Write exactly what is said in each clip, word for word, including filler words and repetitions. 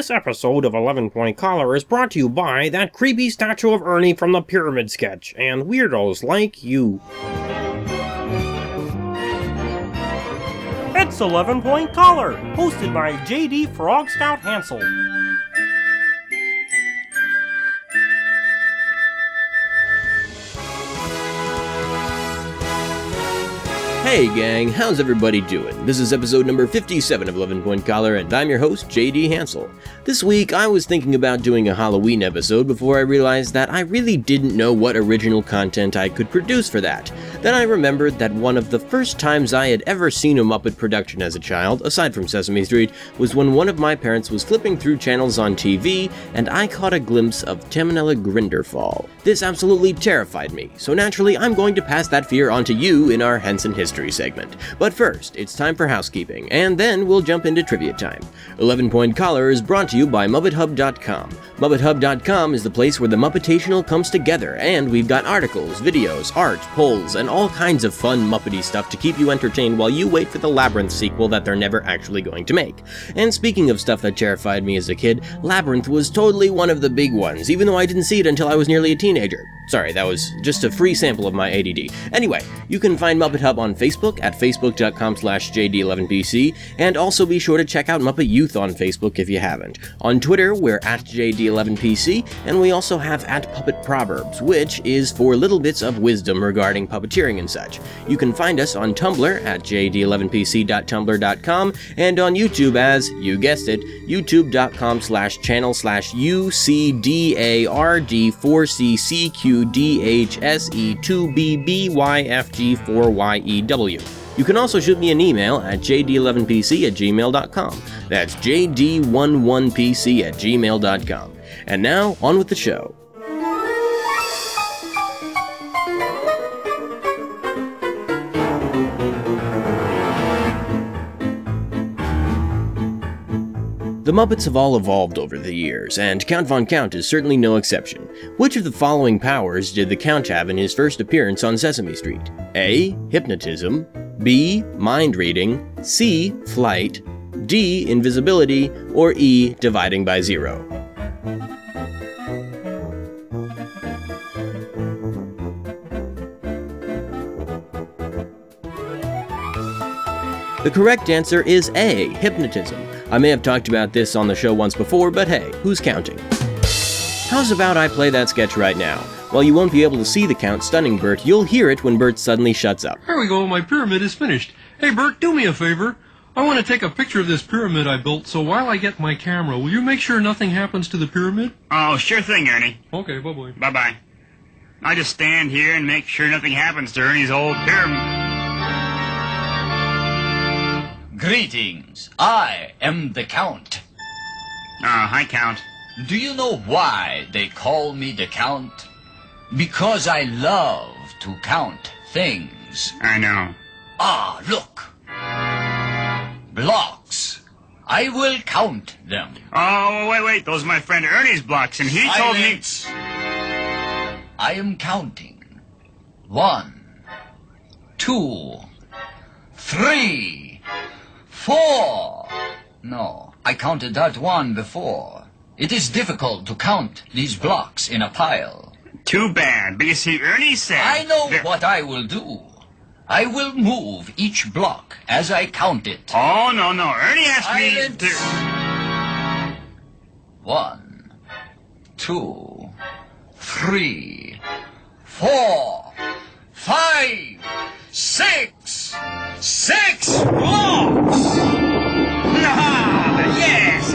This episode of Eleven Point Collar is brought to you by that creepy statue of Ernie from the Pyramid Sketch and weirdos like you. It's Eleven Point Collar, hosted by J D Frog Scout Hansel. Hey gang, how's everybody doing? This is episode number fifty-seven of Eleven Point Collar, and I'm your host, J D Hansel. This week, I was thinking about doing a Halloween episode before I realized that I really didn't know what original content I could produce for that. Then I remembered that one of the first times I had ever seen a Muppet production as a child, aside from Sesame Street, was when one of my parents was flipping through channels on T V, and I caught a glimpse of Taminella Grinderfall. This absolutely terrified me, so naturally, I'm going to pass that fear onto you in our Henson history segment. But first, it's time for housekeeping, and then we'll jump into trivia time. Eleven Point Collar is brought to you by Muppet Hub dot com. Muppet Hub dot com is the place where the Muppetational comes together, and we've got articles, videos, art, polls, and all kinds of fun Muppety stuff to keep you entertained while you wait for the Labyrinth sequel that they're never actually going to make. And speaking of stuff that terrified me as a kid, Labyrinth was totally one of the big ones, even though I didn't see it until I was nearly a teenager. Sorry, that was just a free sample of my A D D. Anyway, you can find Muppet Hub on Facebook. Facebook at facebook dot com slash J D eleven P C, and also be sure to check out Muppet Youth on Facebook if you haven't. On Twitter, we're at J D eleven P C, and we also have at Puppet Proverbs, which is for little bits of wisdom regarding puppeteering and such. You can find us on Tumblr at J D eleven P C dot tumblr dot com, and on YouTube as, you guessed it, youtube dot com slash channel slash U C D A R D four C C Q D H S E two B B Y F G four Y E W. You can also shoot me an email at J D eleven P C at gmail dot com. That's J D eleven P C at gmail dot com. And now, on with the show. The Muppets have all evolved over the years, and Count von Count is certainly no exception. Which of the following powers did the Count have in his first appearance on Sesame Street? A. Hypnotism. B. Mind reading. C. Flight. D. Invisibility. Or E. Dividing by zero. The correct answer is A. Hypnotism. I may have talked about this on the show once before, but hey, who's counting? How's about I play that sketch right now? While you won't be able to see the Count stunning Bert, you'll hear it when Bert suddenly shuts up. Here we go, my pyramid is finished. Hey Bert, do me a favor. I want to take a picture of this pyramid I built, so while I get my camera, will you make sure nothing happens to the pyramid? Oh, sure thing, Ernie. Okay, bye-bye. Bye-bye. I just stand here and make sure nothing happens to Ernie's old pyramid. Greetings. I am the Count. Ah, uh, hi, Count. Do you know why they call me the Count? Because I love to count things. I know. Ah, look. Blocks. I will count them. Oh, wait, wait. Those are my friend Ernie's blocks, and he Silence. Told me... I am counting. One. Two. Three. Four! No, I counted that one before. It is difficult to count these blocks in a pile. Too bad, but you see, Ernie said... I know that... what I will do. I will move each block as I count it. Oh, no, no, Ernie asked Silence. Me to... One, two, three, four, five, six... Six blocks! No, yes!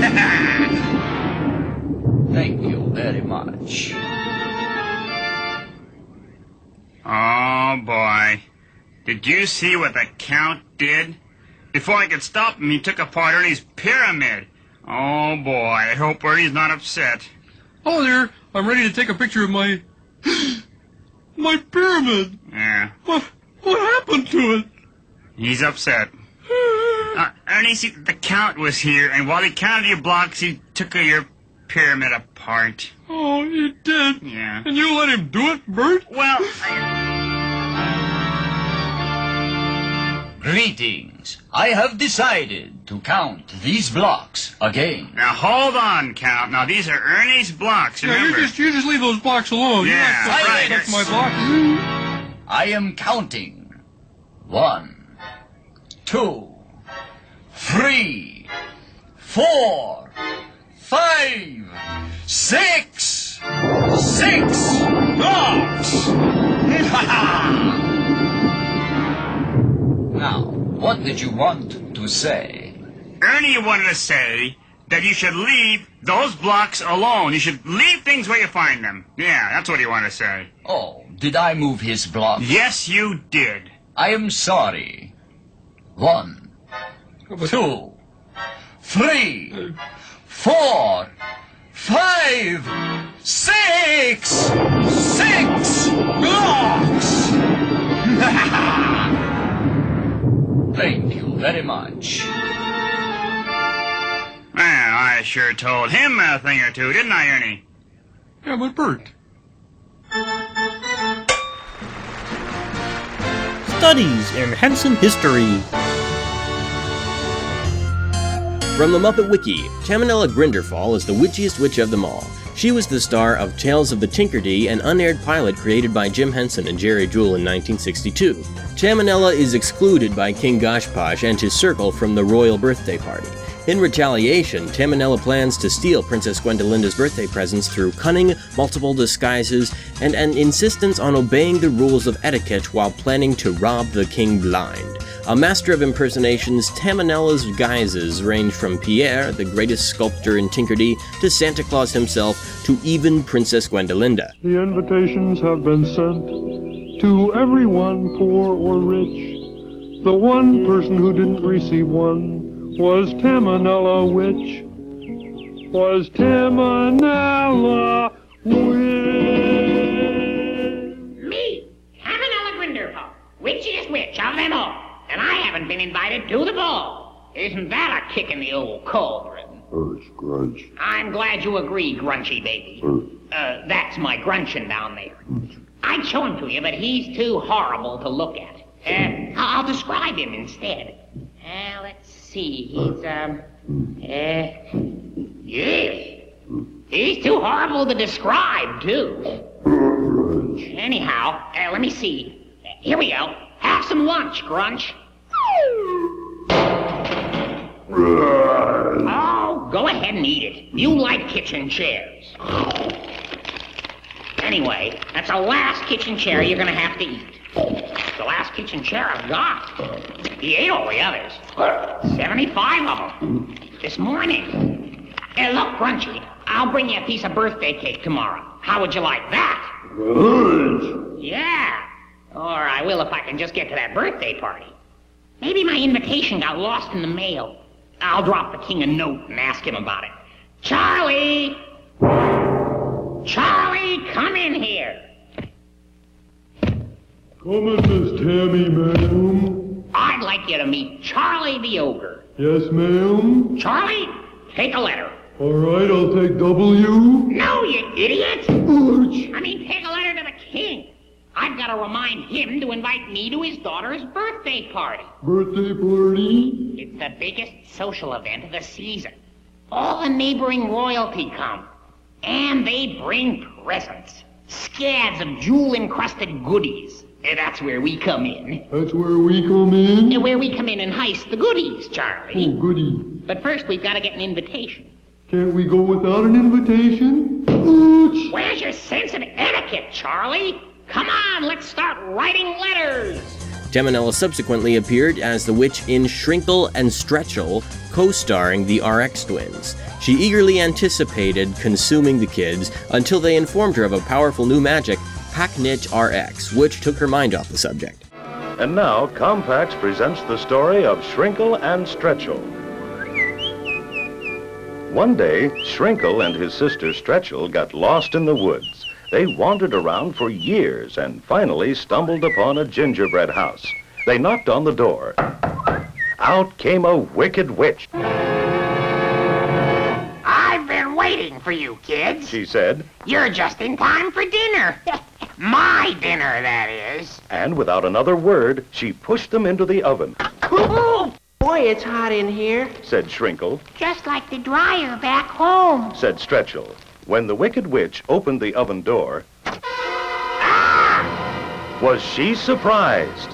Thank you very much. Oh, boy. Did you see what the Count did? Before I could stop him, he took apart Ernie's pyramid. Oh, boy. I hope Ernie's not upset. Hello there. I'm ready to take a picture of my... my pyramid. Yeah. What, what happened to it? He's upset. Uh, Ernie, see, the Count was here, and while he counted your blocks, he took your pyramid apart. Oh, he did? Yeah. And you let him do it, Bert? Well, I... Greetings. I have decided to count these blocks again. Now, hold on, Count. Now, these are Ernie's blocks, remember? Yeah, you just, you just leave those blocks alone. Yeah, right. That's my block. I am counting. One, two, three, four, five, six, six blocks. Now, what did you want to say? Ernie wanted to say that you should leave those blocks alone. You should leave things where you find them. Yeah, that's what he wanted to say. Oh, did I move his block? Yes, you did. I am sorry. One, two, three, four, five, six, six blocks. Thank you very much. Man, I sure told him a thing or two, didn't I, Ernie? Yeah, but Bert. Studies in Henson History. From the Muppet Wiki, Taminella Grinderfall is the witchiest witch of them all. She was the star of Tales of the Tinkerdee, an unaired pilot created by Jim Henson and Jerry Juhl in nineteen sixty-two. Taminella is excluded by King Gosh Posh and his circle from the royal birthday party. In retaliation, Taminella plans to steal Princess Gwendolinda's birthday presents through cunning, multiple disguises, and an insistence on obeying the rules of etiquette while planning to rob the king blind. A master of impersonations, Taminella's guises range from Pierre, the greatest sculptor in Tinkerdee, to Santa Claus himself, to even Princess Gwendolinda. The invitations have been sent to everyone, poor or rich. The one person who didn't receive one was Taminella Witch, was Taminella Witch. Me, Taminella Grinderfall, witchiest witch of them all, and I haven't been invited to the ball. Isn't that a kick in the old cauldron? Urge, Grunch. I'm glad you agree, Grunchy baby. Urge. Uh, that's my Grunchin down there. Urge. I'd show him to you, but he's too horrible to look at. Uh, I'll describe him instead. Uh, let's see, he's, um, uh, yeah, he's too horrible to describe, too. Grunch. Anyhow, uh, let me see. Uh, here we go. Have some lunch, Grunch. Grunch. Oh, go ahead and eat it. You like kitchen chairs. Anyway, that's the last kitchen chair you're gonna have to eat. It's the last kitchen chair I've got. He ate all the others. seventy-five of them. This morning. Hey, look, Grunchy, I'll bring you a piece of birthday cake tomorrow. How would you like that? Good. Yeah. Or I will if I can just get to that birthday party. Maybe my invitation got lost in the mail. I'll drop the king a note and ask him about it. Charlie! Charlie, come in here. Come in, Miss Tammy, ma'am. I'd like you to meet Charlie the Ogre. Yes, ma'am. Charlie, take a letter. All right, I'll take W. No, you idiot! Urge. I mean, take a letter to the king. I've got to remind him to invite me to his daughter's birthday party. Birthday party? It's the biggest social event of the season. All the neighboring royalty come. And they bring presents. Scads of jewel-encrusted goodies. That's where we come in. That's where we come in? Where we come in and heist the goodies, Charlie. Oh, goody. But first, we've got to get an invitation. Can't we go without an invitation? Ouch! Where's your sense of etiquette, Charlie? Come on, let's start writing letters. Taminella subsequently appeared as the witch in Shrinkle and Stretchle, co-starring the R X Twins. She eagerly anticipated consuming the kids until they informed her of a powerful new magic, Pak-Nit R X, which took her mind off the subject. And now, Compax presents the story of Shrinkle and Stretchle. One day, Shrinkle and his sister Stretchle got lost in the woods. They wandered around for years and finally stumbled upon a gingerbread house. They knocked on the door. Out came a wicked witch. I've been waiting for you, kids, she said. You're just in time for dinner. My dinner, that is. And without another word, she pushed them into the oven. Boy, it's hot in here, said Shrinkle. Just like the dryer back home, said Stretchle. When the Wicked Witch opened the oven door, ah! Was she surprised?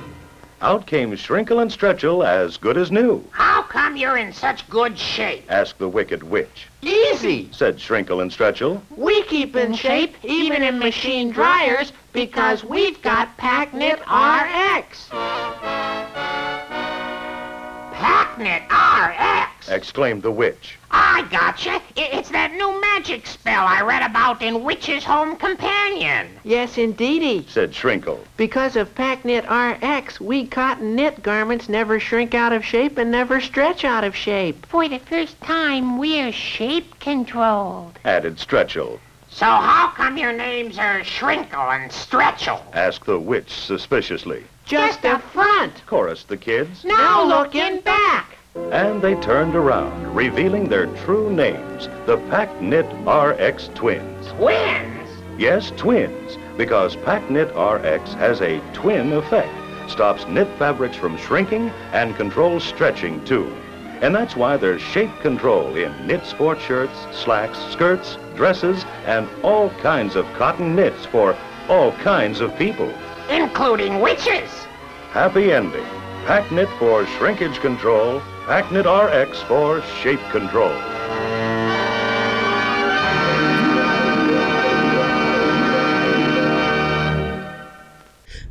Out came Shrinkle and Stretchle as good as new. How come you're in such good shape? Asked the Wicked Witch. Easy, said Shrinkle and Stretchle. We keep in shape, even in machine dryers, because we've got Pak-Nit R X. Pak-Nit R X! Exclaimed the witch. I gotcha. It's that new magic spell I read about in Witch's Home Companion. Yes, indeedy, said Shrinkle. Because of Pak-Nit R X, we cotton knit garments never shrink out of shape and never stretch out of shape. For the first time, we're shape-controlled, added Stretchle. So how come your names are Shrinkle and Stretchle? Asked the witch suspiciously. Just, Just up front, chorused the kids. Now looking back. And they turned around, revealing their true names, the Pak-Nit R X Twins. Twins? Yes, twins, because Pak-Nit R X has a twin effect, stops knit fabrics from shrinking and controls stretching too. And that's why there's shape control in knit sport shirts, slacks, skirts, dresses, and all kinds of cotton knits for all kinds of people. Including witches. Happy ending. Pak-Nit for shrinkage control, Pak-Nit R X for shape control.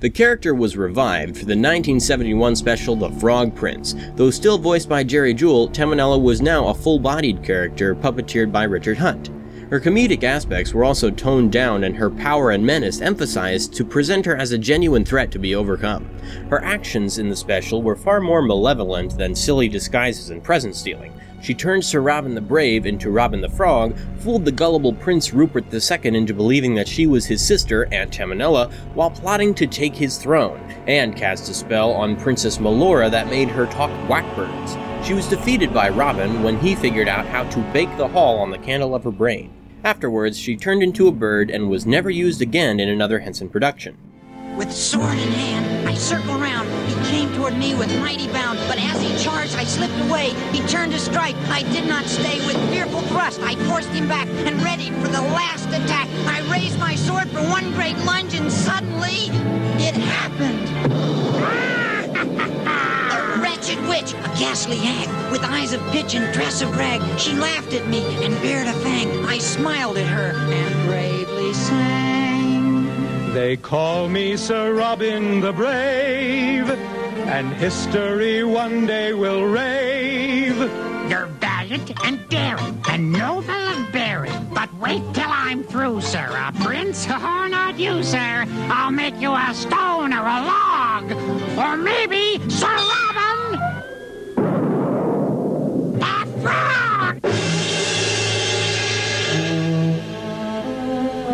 The character was revived for the nineteen seventy-one special The Frog Prince. Though still voiced by Jerry Juhl, Taminella was now a full-bodied character puppeteered by Richard Hunt. Her comedic aspects were also toned down and her power and menace emphasized to present her as a genuine threat to be overcome. Her actions in the special were far more malevolent than silly disguises and present stealing. She turned Sir Robin the Brave into Robin the Frog, fooled the gullible Prince Rupert the Second into believing that she was his sister, Aunt Taminella, while plotting to take his throne, and cast a spell on Princess Malora that made her talk blackbirds. She was defeated by Robin when he figured out how to bake the hall on the candle of her brain. Afterwards, she turned into a bird and was never used again in another Henson production. With sword in hand, I circled round. He came toward me with mighty bound, but as he charged, I slipped away. He turned to strike. I did not stay. With fearful thrust, I forced him back and readied for the last attack. I raised my sword for one great lunge, and suddenly, it happened. A wretched witch, a ghastly hag, with eyes of pitch and dress of rag. She laughed at me and bared a fang. I smiled at her and bravely sang. They call me Sir Robin the Brave, and history one day will rave. You're valiant and daring, and noble of bearing. But wait till I'm through, sir. A prince or not you, sir. I'll make you a stone or a log, or maybe Sir Robin the Frog.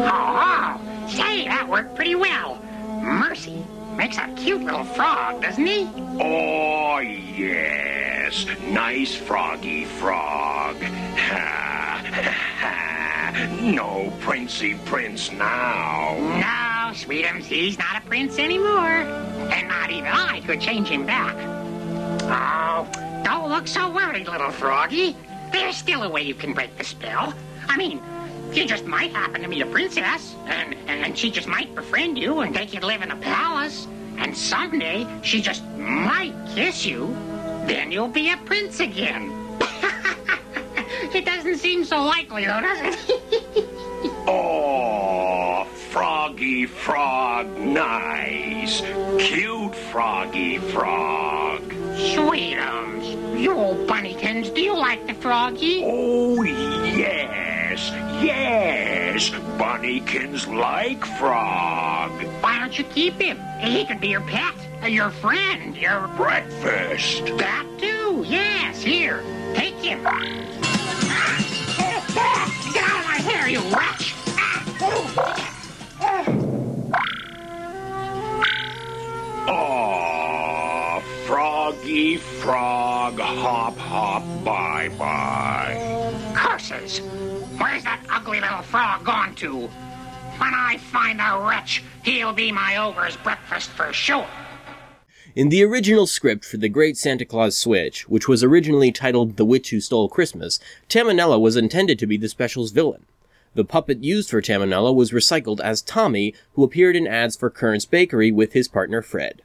Oh, oh. Say, that worked pretty well. Mercy makes a cute little frog, doesn't he? Oh, yes. Nice froggy frog. Ha, ha, ha. No princy prince now. No, Sweetums, he's not a prince anymore. And not even I could change him back. Oh, don't look so worried, little froggy. There's still a way you can break the spell. I mean... You just might happen to meet a princess, and, and, and she just might befriend you and take you to live in a palace, and someday she just might kiss you. Then you'll be a prince again. It doesn't seem so likely, though, does it? Oh, froggy frog, nice. Cute froggy frog. Sweetums, you old bunnykins, do you like the froggy? Oh, yeah. Yes, bunnykins like frog. Why don't you keep him? He could be your pet, your friend, your... Breakfast. That too, yes. Here, take him. Get out of my hair, you wretch. Aw, froggy frog, hop, hop, bye-bye. Curses. Where's that ugly little frog gone to? When I find the wretch, he'll be my ogre's breakfast for sure. In the original script for The Great Santa Claus Switch, which was originally titled The Witch Who Stole Christmas, Taminella was intended to be the special's villain. The puppet used for Taminella was recycled as Tommy, who appeared in ads for Kern's Bakery with his partner Fred.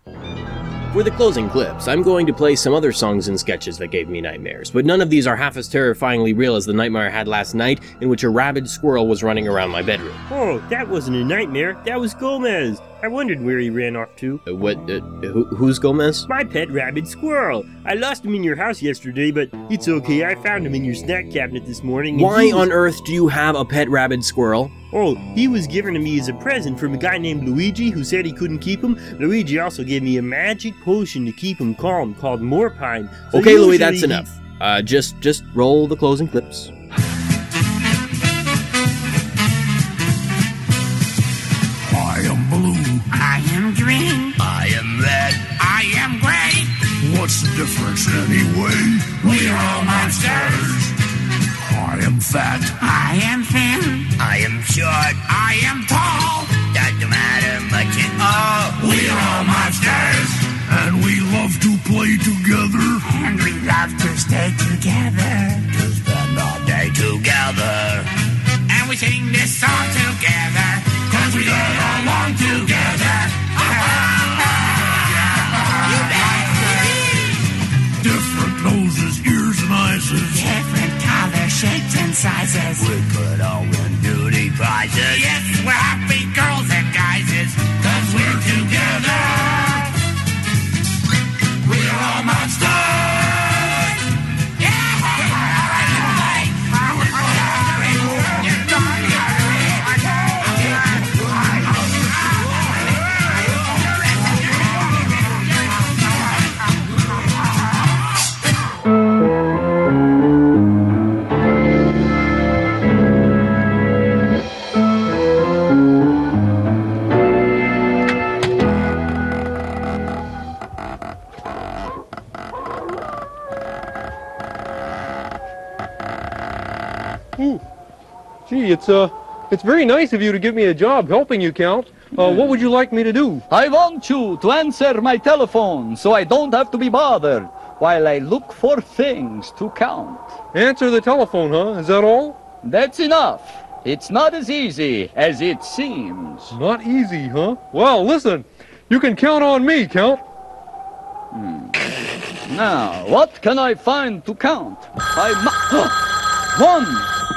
For the closing clips, I'm going to play some other songs and sketches that gave me nightmares, but none of these are half as terrifyingly real as the nightmare I had last night in which a rabid squirrel was running around my bedroom. Oh, that wasn't a nightmare, that was Gomez. I wondered where he ran off to. Uh, what? Uh, who, who's Gomez? My pet rabid squirrel. I lost him in your house yesterday, but it's okay, I found him in your snack cabinet this morning. Why was... on earth do you have a pet rabid squirrel? Oh, he was given to me as a present from a guy named Luigi who said he couldn't keep him. Luigi also gave me a magic potion to keep him calm called Morpine. So okay, Louie, that's enough. Uh, just, just roll the closing clips. I am blue. I am green. I am red. I am gray. What's the difference anyway? We are all monsters. I am fat. I am thin. I am short. I am tall. Doesn't matter much at all. We are all monsters. And we love to play together. And we love to stay together. To spend all day together. And we sing this song together. Cause we all along together. You bet. Different noses, ears, and eyes. Different colors, shapes, and sizes. We could all win beauty prizes. Yes, we're happy girls and guises. Cause we're together. We're all monsters. Yeah! Gee, it's uh, it's very nice of you to give me a job helping you, Count. Uh, what would you like me to do? I want you to answer my telephone so I don't have to be bothered while I look for things to count. Answer the telephone, huh? Is that all? That's enough. It's not as easy as it seems. Not easy, huh? Well, listen, you can count on me, Count. Hmm. Now, what can I find to count? I mu- One.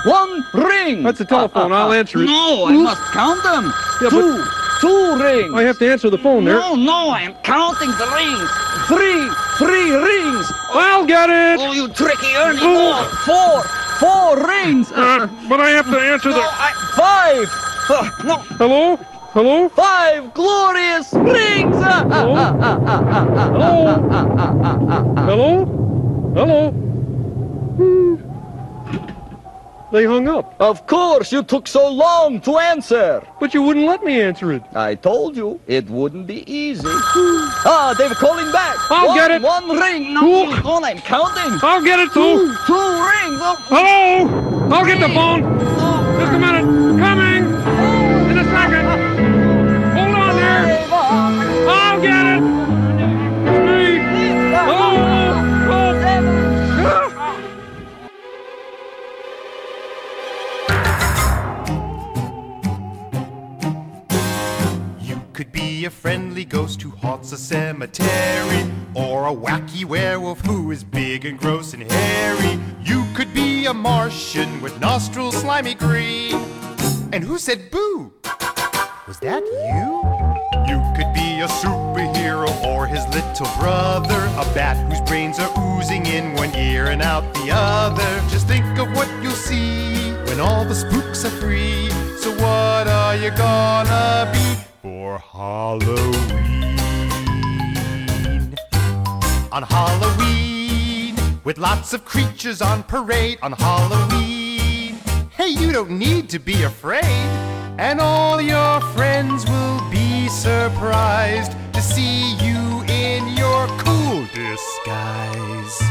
One ring! That's a telephone, uh, uh, uh, I'll answer it. No, I Ooh. must count them. Yeah, two, but two rings. I have to answer the phone there. No, no, I am counting the rings. Three, three rings. I'll get it. Oh, you tricky Ernie. Oh. Four, four rings. Uh, but I have to answer no, the... I... Five. Uh, no. Hello? Hello? Five glorious rings. Hello? Hello? Hello? Hello? Hmm. They hung up. Of course, you took so long to answer. But you wouldn't let me answer it. I told you, it wouldn't be easy. Ah, they're calling back. I'll one, get it. One ring. No, oh, I'm counting. I'll get it, too. Two, two rings. Oh. Hello? I'll get the phone. Oh. Just a minute. Coming. Oh. In a second. Hold on there. I'll get it. It's me. Hello? Oh. Could be a friendly ghost who haunts a cemetery, or a wacky werewolf who is big and gross and hairy. You could be a Martian with nostrils slimy green. And who said boo? Was that you? You could be a superhero or his little brother, a bat whose brains are oozing in one ear and out the other. Just think of what you'll see when all the spooks are free. So what are you gonna be for Halloween? On Halloween, with lots of creatures on parade. On Halloween, hey, you don't need to be afraid. And all your friends will be surprised to see you in your cool disguise.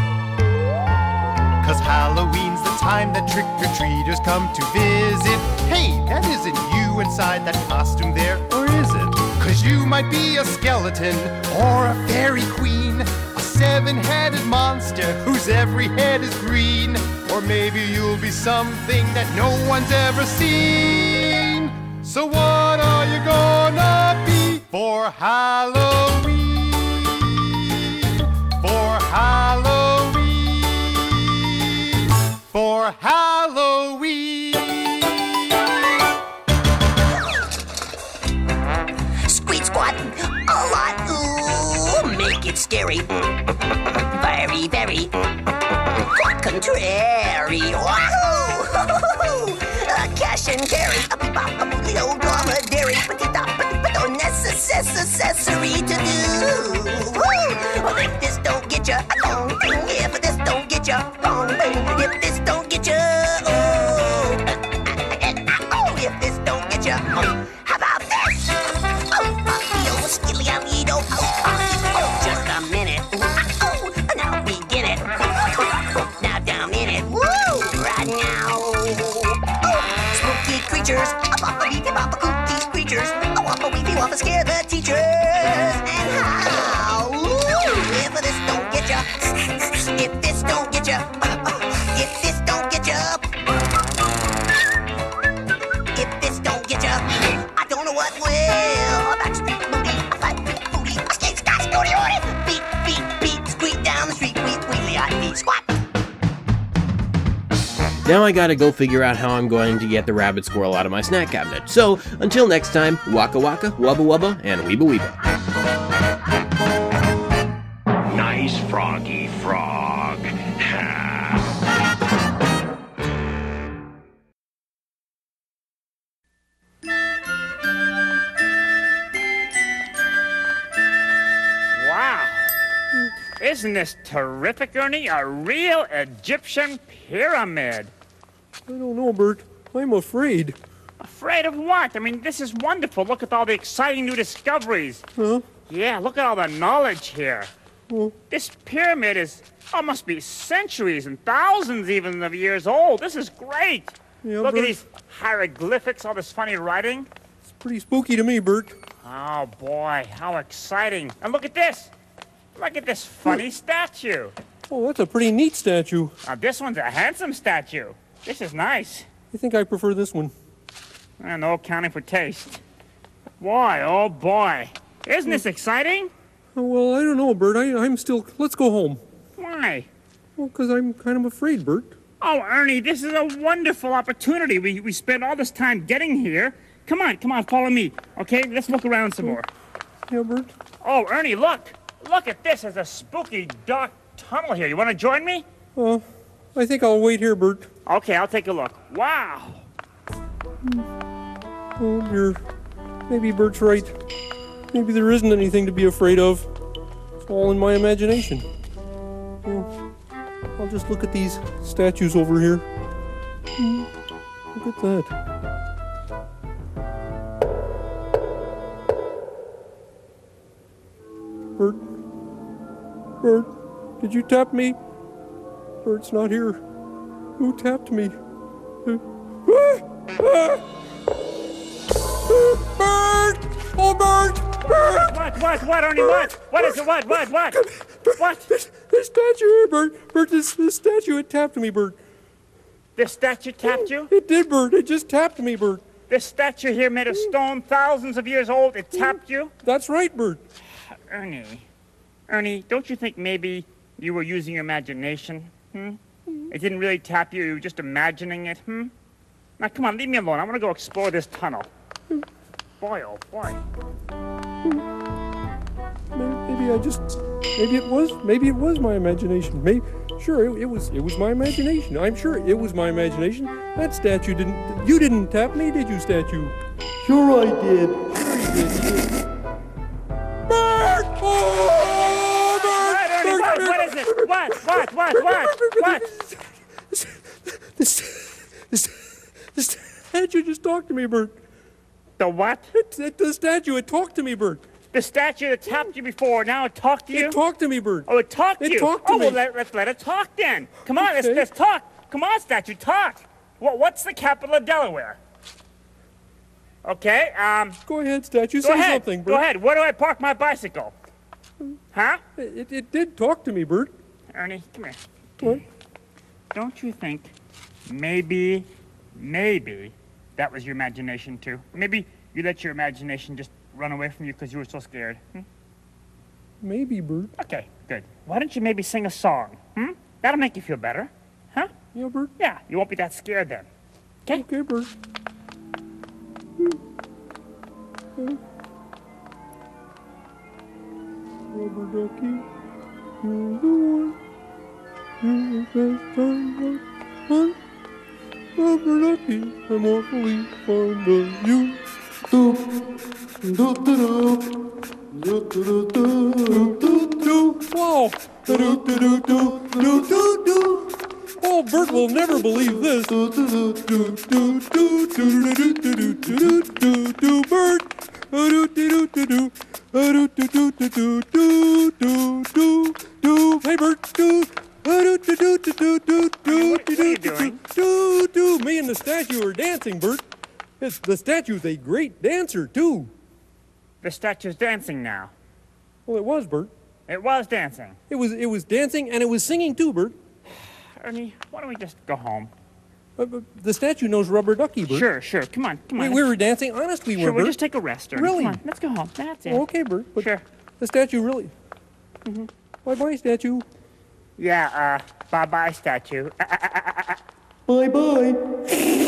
Cause Halloween's the time that trick-or-treaters come to visit. Hey, that isn't you inside that costume there. Or is it? 'Cause you might be a skeleton or a fairy queen, a seven-headed monster whose every head is green. Or maybe you'll be something that no one's ever seen. So what are you gonna be for Halloween? For Halloween? For Halloween? Squeak squat, a lot, ooh, make it scary. Very, very. Quite contrary, wahoo! uh, cash and carry, a bop, a little dromedary, petit-top, petit-pato, necessary to do. Woo! Well, if this don't get ya, a long thing, if this don't get ya, wrong thing, if this don't get ya, oh, uh, uh, uh, uh, oh, if this don't get ya, oh, how about this? Oh, oh, skilly-a-lido, oh, oh, oh, just a minute, oh, oh, and I'll begin it. Wappa scare the teachers and how. Ooh, if this don't get ya, if this don't get ya, if this don't get ya, if this don't get ya, I don't know what will. A backstreet booty, a fat feet booty, a skate sky story on it. Beat, beat, beat, squeak down the street, wheat, wheelie, I beat, squat. Now I gotta go figure out how I'm going to get the rabbit squirrel out of my snack cabinet. So, until next time, waka waka, wubba wubba, and weeba weeba. Nice froggy frog. Wow. Isn't this terrific, Ernie? A real Egyptian pyramid. I don't know, Bert. I'm afraid. Afraid of what? I mean, this is wonderful. Look at all the exciting new discoveries. Huh? Yeah, look at all the knowledge here. Well, this pyramid is, oh, must be centuries and thousands even of years old. This is great. Yeah, look Bert. At these hieroglyphics, all this funny writing. It's pretty spooky to me, Bert. Oh, boy, how exciting. And look at this. Look at this funny statue. Oh, that's a pretty neat statue. Now, this one's a handsome statue. This is nice. I think I prefer this one. And no accounting for taste. Boy, oh boy. Isn't this exciting? Well, I don't know, Bert. I, I'm still... Let's go home. Why? Well, because I'm kind of afraid, Bert. Oh, Ernie, this is a wonderful opportunity. We, we spent all this time getting here. Come on, come on, follow me. Okay, let's look around some more. Yeah, Bert. Oh, Ernie, look. Look at this, there's a spooky dark tunnel here. You want to join me? Oh, uh, I think I'll wait here, Bert. Okay, I'll take a look. Wow! Oh, dear. Maybe Bert's right. Maybe there isn't anything to be afraid of. It's all in my imagination. Well, I'll just look at these statues over here. Look at that. Bert? Bert, did you tap me? Bert's not here. Who tapped me? Who? Ah! Ah! Bert! Oh, Bert! Bert! What, what, what, Ernie, what? What is it, what, what, what? Bert, what? This, this statue here, Bert. Bert, this, this statue, it tapped me, Bert. This statue tapped you? It did, Bert. It just tapped me, Bert. This statue here made of stone, thousands of years old, it tapped you? That's right, Bert. Ernie, Ernie, don't you think maybe you were using your imagination, hmm? It didn't really tap you, you were just imagining it, hmm? Now, come on, leave me alone. I want to go explore this tunnel. Boy, oh, boy. Maybe I just, maybe it was, maybe it was my imagination. Maybe, sure, it, it was, it was my imagination. I'm sure it was my imagination. That statue didn't, you didn't tap me, did you, statue? Sure I did. Sure you did. Oh, Bert, Bert, Bert, Bert, what, Bert, what is it? What? What? What? What? What? This, this, this statue just talked to me, Bert. The what? It, it, the statue, it talked to me, Bert. The statue that tapped you before, now it talked to you? It talked to me, Bert. Oh, it talked to it you? It talked to oh, me. Oh, well, let, let's let it talk then. Come on, okay. let's, let's talk. Come on, statue, talk. What? What's the capital of Delaware? Okay, um... Go ahead, Statue. Say ahead. something, Bert. Go ahead. Where do I park my bicycle? Huh? It, it did talk to me, Bert. Ernie, come here. What? Don't you think maybe, maybe that was your imagination, too? Maybe you let your imagination just run away from you because you were so scared. Hmm? Maybe, Bert. Okay, good. Why don't you maybe sing a song? Hmm? That'll make you feel better. Huh? Yeah, Bert. Yeah, you won't be that scared then. Okay? Okay, Bert. Okay. Rubber ducky, you're the one. You're the best time of fun. Rubber ducky, I'm awfully fond of you. Do do do do do do do do. Wow! Do do do do do do do. Oh, Bert will never believe this. Do do do do do do do do do do. Bert. Do do do do. Do do do do do do do do. Hey, Bert. Do do do do do do do do do do. Me and the statue are dancing, Bert. It's, the statue's a great dancer, too. The statue's dancing now. Well, it was, Bert. It was dancing. It was it was dancing, and it was singing, too, Bert. Ernie, why don't we just go home? Uh, the statue knows Rubber Ducky, Bert. Sure, sure. Come on, come on. We, we were dancing. Honest, we were, Sure, we'll Bert. just take a rest, Ernie. Really? Come on, let's go home. That's it. Oh, okay, Bert. But sure. The statue really... Mm-hmm. Bye-bye, statue. Yeah, uh, bye-bye, statue. Bye-bye.